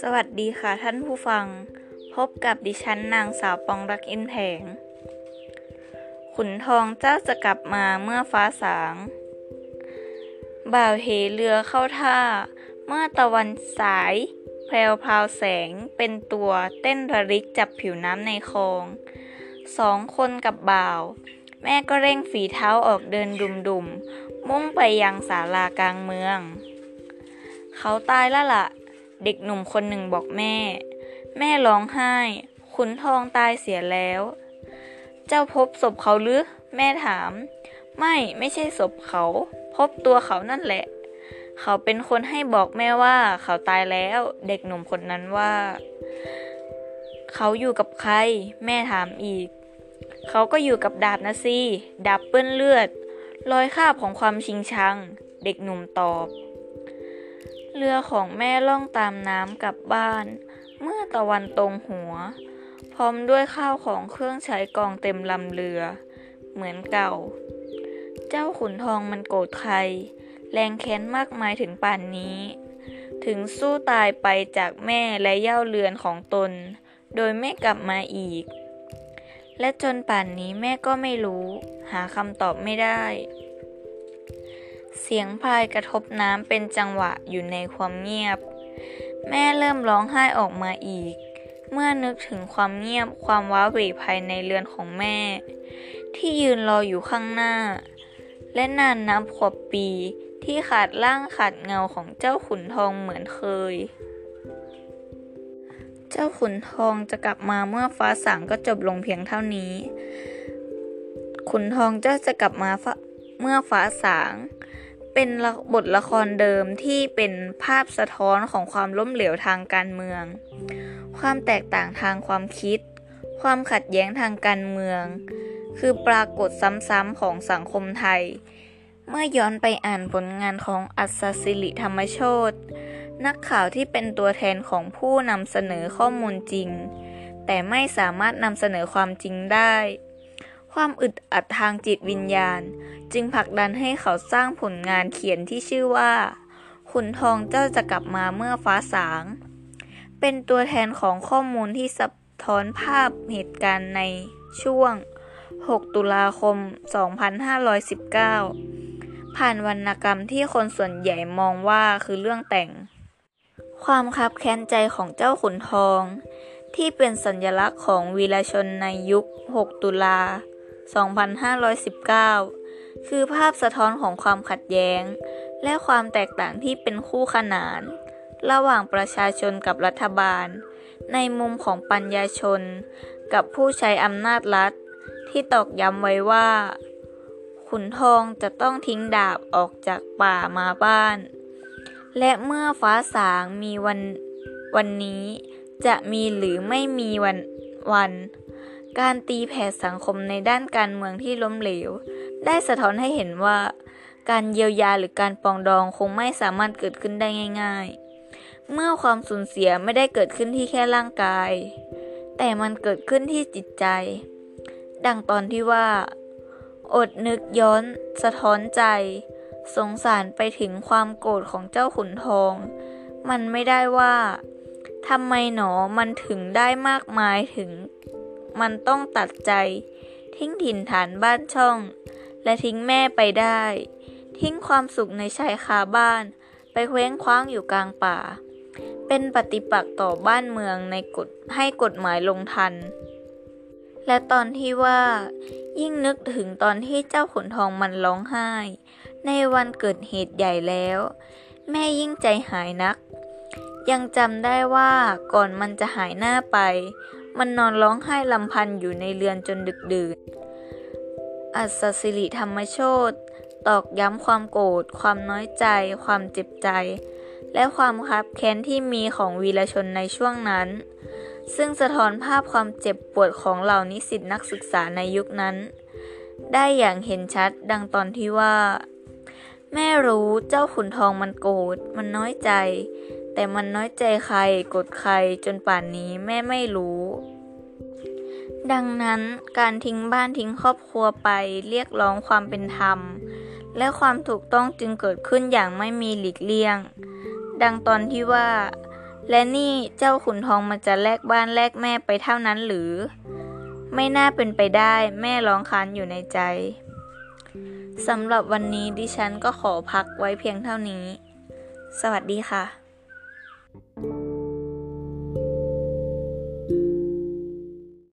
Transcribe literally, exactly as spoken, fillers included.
สวัสดีค่ะท่านผู้ฟังพบกับดิฉันนางสาวปองรักอินแผงขุนทองเจ้าจะกลับมาเมื่อฟ้าสางบ่าวเหเรือเข้าท่าเมื่อตะวันสายแพรวพราวแสงเป็นตัวเต้นระริกจับผิวน้ำในคลองสองคนกับบ่าวแม่ก็เร่งฝีเท้าออกเดินดุ่มๆมุ่งไปยังศาลากลางเมืองเขาตายแล้วล่ะเด็กหนุ่มคนหนึ่งบอกแม่แม่ร้องไห้ขุนทองตายเสียแล้วเจ้าพบศพเขาหรือแม่ถามไม่ไม่ใช่ศพเขาพบตัวเขานั่นแหละเขาเป็นคนให้บอกแม่ว่าเขาตายแล้วเด็กหนุ่มคนนั้นว่าเขาอยู่กับใครแม่ถามอีกเขาก็อยู่กับดาบนะสิดาบเปื้อนเลือดรอยคราบของความชิงชังเด็กหนุ่มตอบเรือของแม่ล่องตามน้ำกลับบ้านเมื่อตะวันตรงหัวพร้อมด้วยข้าวของเครื่องใช้กองเต็มลำเรือเหมือนเก่าเจ้าขุนทองมันโกรธใครแรงแค้นมากมายถึงป่านนี้ถึงสู้ตายไปจากแม่และเหย้าเรือนของตนโดยไม่กลับมาอีกและจนป่านนี้แม่ก็ไม่รู้หาคำตอบไม่ได้เสียงพายกระทบน้ำเป็นจังหวะอยู่ในความเงียบแม่เริ่มร้องไห้ออกมาอีกเมื่อนึกถึงความเงียบความว้าเหวภายในเรือนของแม่ที่ยืนรออยู่ข้างหน้าและนานนับกว่าปีที่ขาดร่างขาดเงาของเจ้าขุนทองเหมือนเคยเจ้าขุนทองจะกลับมาเมื่อฟ้าสางก็จบลงเพียงเท่านี้ขุนทองเจ้าจะกลับมาเมื่อฟ้าสางเป็นบทละครเดิมที่เป็นภาพสะท้อนของความล้มเหลวทางการเมืองความแตกต่างทางความคิดความขัดแย้งทางการเมืองคือปรากฏซ้ำๆของสังคมไทยเมื่อย้อนไปอ่านผลงานของอัศสิริธรรมโชตินักข่าวที่เป็นตัวแทนของผู้นำเสนอข้อมูลจริงแต่ไม่สามารถนำเสนอความจริงได้ความอึดอัดทางจิตวิญญาณจึงผลักดันให้เขาสร้างผลงานเขียนที่ชื่อว่าขุนทองเจ้าจะกลับมาเมื่อฟ้าสางเป็นตัวแทนของข้อมูลที่สะท้อนภาพเหตุการณ์ในช่วงหกตุลาคมสองพันห้าร้อยสิบเก้าผ่านวรรณกรรมที่คนส่วนใหญ่มองว่าคือเรื่องแต่งความคับแค้นใจของเจ้าขุนทองที่เป็นสัญลักษณ์ของวีรชนในยุคหกตุลาสองพันห้าร้อยสิบเก้าคือภาพสะท้อนของความขัดแย้งและความแตกต่างที่เป็นคู่ขนานระหว่างประชาชนกับรัฐบาลในมุมของปัญญาชนกับผู้ใช้อำนาจรัฐที่ตอกย้ำไว้ว่าขุนทองจะต้องทิ้งดาบออกจากป่ามาบ้านและเมื่อฟ้าสางมีวันวันนี้จะมีหรือไม่มีวันวันการตีแผ่สังคมในด้านการเมืองที่ล้มเหลวได้สะท้อนให้เห็นว่าการเยียวยาหรือการปรองดองคงไม่สามารถเกิดขึ้นได้ง่ายๆเมื่อความสูญเสียไม่ได้เกิดขึ้นที่แค่ร่างกายแต่มันเกิดขึ้นที่จิตใจดังตอนที่ว่าอดนึกย้อนสะท้อนใจสงสารไปถึงความโกรธของเจ้าขุนทองมันไม่ได้ว่าทำไมหนอมันถึงได้มากมายถึงมันต้องตัดใจทิ้งถิ่นฐานบ้านช่องและทิ้งแม่ไปได้ทิ้งความสุขในชายคาบ้านไปเคว้งคว้างอยู่กลางป่าเป็นปฏิปักษ์ต่อบ้านเมืองในกฎให้กฎหมายลงทันและตอนที่ว่ายิ่งนึกถึงตอนที่เจ้าขุนทองมันร้องไห้ในวันเกิดเหตุใหญ่แล้วแม่ยิ่งใจหายนักยังจำได้ว่าก่อนมันจะหายหน้าไปมันนอนร้องไห้ลำพันอยู่ในเรือนจนดึกดื่นอัศสิริธรรมโชติตอกย้ำความโกรธความน้อยใจความเจ็บใจและความคับแค้นที่มีของวีรชนในช่วงนั้นซึ่งสะท้อนภาพความเจ็บปวดของเหล่านิสิตนักศึกษาในยุคนั้นได้อย่างเห็นชัดดังตอนที่ว่าแม่รู้เจ้าขุนทองมันโกรธมันน้อยใจแต่มันน้อยใจใครโกรธใครจนป่านนี้แม่ไม่รู้ ดังนั้นการทิ้งบ้านทิ้งครอบครัวไปเรียกร้องความเป็นธรรมและความถูกต้องจึงเกิดขึ้นอย่างไม่มีหลีกเลี่ยงดังตอนที่ว่าและนี่เจ้าขุนทองมันจะแลกบ้านแลกแม่ไปเท่านั้นหรือไม่น่าเป็นไปได้แม่ร้องครรญอยู่ในใจสำหรับวันนี้ดิฉันก็ขอพักไว้เพียงเท่านี้สวัสดีค่ะ